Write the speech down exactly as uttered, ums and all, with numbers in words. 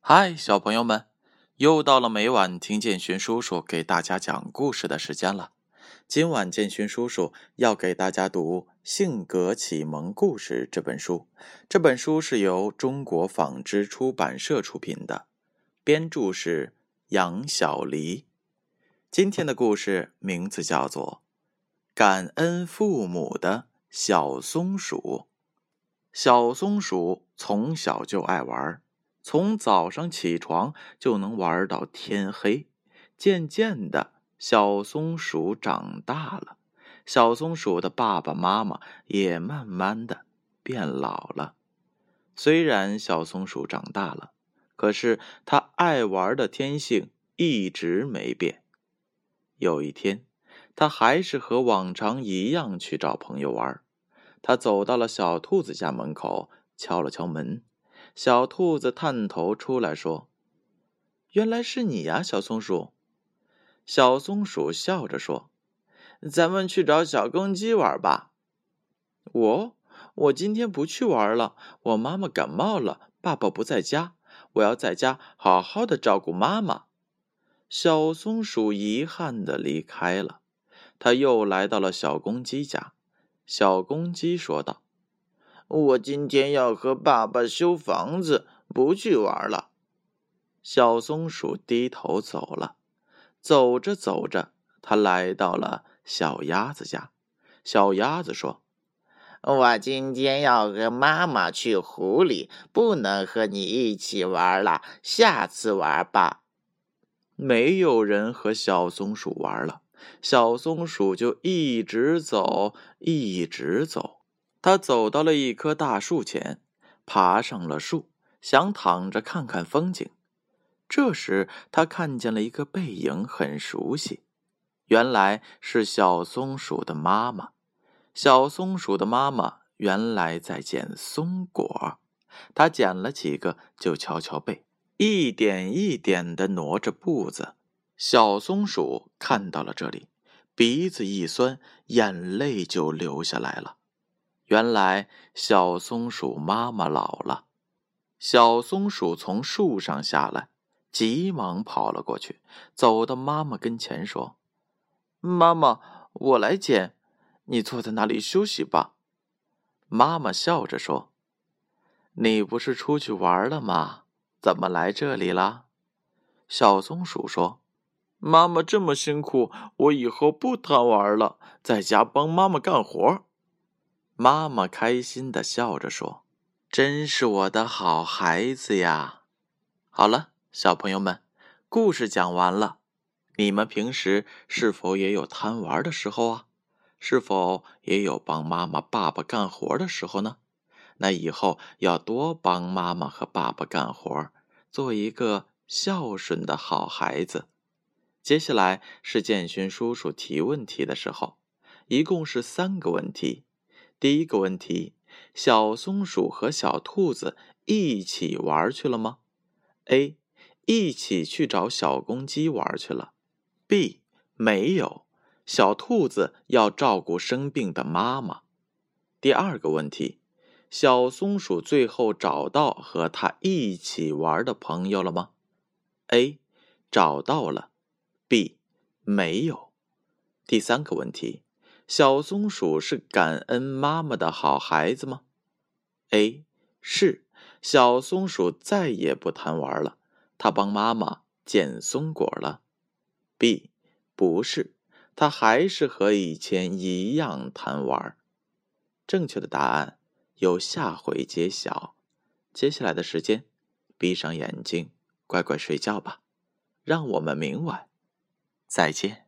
嗨，小朋友们，又到了每晚听建勋叔叔给大家讲故事的时间了。今晚建勋叔叔要给大家读《性格启蒙故事》这本书。这本书是由中国纺织出版社出品的，编著是杨晓黎。今天的故事名字叫做《感恩父母的小松鼠》。小松鼠从小就爱玩，从早上起床就能玩到天黑。渐渐的，小松鼠长大了，小松鼠的爸爸妈妈也慢慢的变老了。虽然小松鼠长大了，可是它爱玩的天性一直没变。有一天，它还是和往常一样去找朋友玩。它走到了小兔子家门口，敲了敲门。小兔子探头出来说：“原来是你呀，小松鼠。”小松鼠笑着说：“咱们去找小公鸡玩吧。”“我，我今天不去玩了，我妈妈感冒了，爸爸不在家，我要在家好好的照顾妈妈。”小松鼠遗憾的离开了。它又来到了小公鸡家。小公鸡说道：“我今天要和爸爸修房子，不去玩了。”小松鼠低头走了。走着走着，它来到了小鸭子家。小鸭子说：“我今天要和妈妈去湖里，不能和你一起玩了，下次玩吧。”没有人和小松鼠玩了，小松鼠就一直走，一直走。他走到了一棵大树前，爬上了树，想躺着看看风景。这时他看见了一个背影，很熟悉，原来是小松鼠的妈妈。小松鼠的妈妈原来在捡松果，她捡了几个就敲敲背，一点一点地挪着步子。小松鼠看到了这里，鼻子一酸，眼泪就流下来了。原来小松鼠妈妈老了。小松鼠从树上下来，急忙跑了过去，走到妈妈跟前说：“妈妈，我来捡，你坐在那里休息吧。”妈妈笑着说：“你不是出去玩了吗？怎么来这里啦？”小松鼠说：“妈妈这么辛苦，我以后不贪玩了，在家帮妈妈干活。”妈妈开心地笑着说：“真是我的好孩子呀！”好了，小朋友们，故事讲完了。你们平时是否也有贪玩的时候啊？是否也有帮妈妈、爸爸干活的时候呢？那以后要多帮妈妈和爸爸干活，做一个孝顺的好孩子。接下来是建勋叔叔提问题的时候，一共是三个问题。第一个问题，小松鼠和小兔子一起玩去了吗？ A. 一起去找小公鸡玩去了。 B. 没有，小兔子要照顾生病的妈妈。第二个问题，小松鼠最后找到和它一起玩的朋友了吗？ A. 找到了。 B. 没有。第三个问题，小松鼠是感恩妈妈的好孩子吗？ A. 是，小松鼠再也不贪玩了，它帮妈妈捡松果了。 B. 不是，它还是和以前一样贪玩。正确的答案由下回揭晓。接下来的时间，闭上眼睛，乖乖睡觉吧。让我们明晚再见。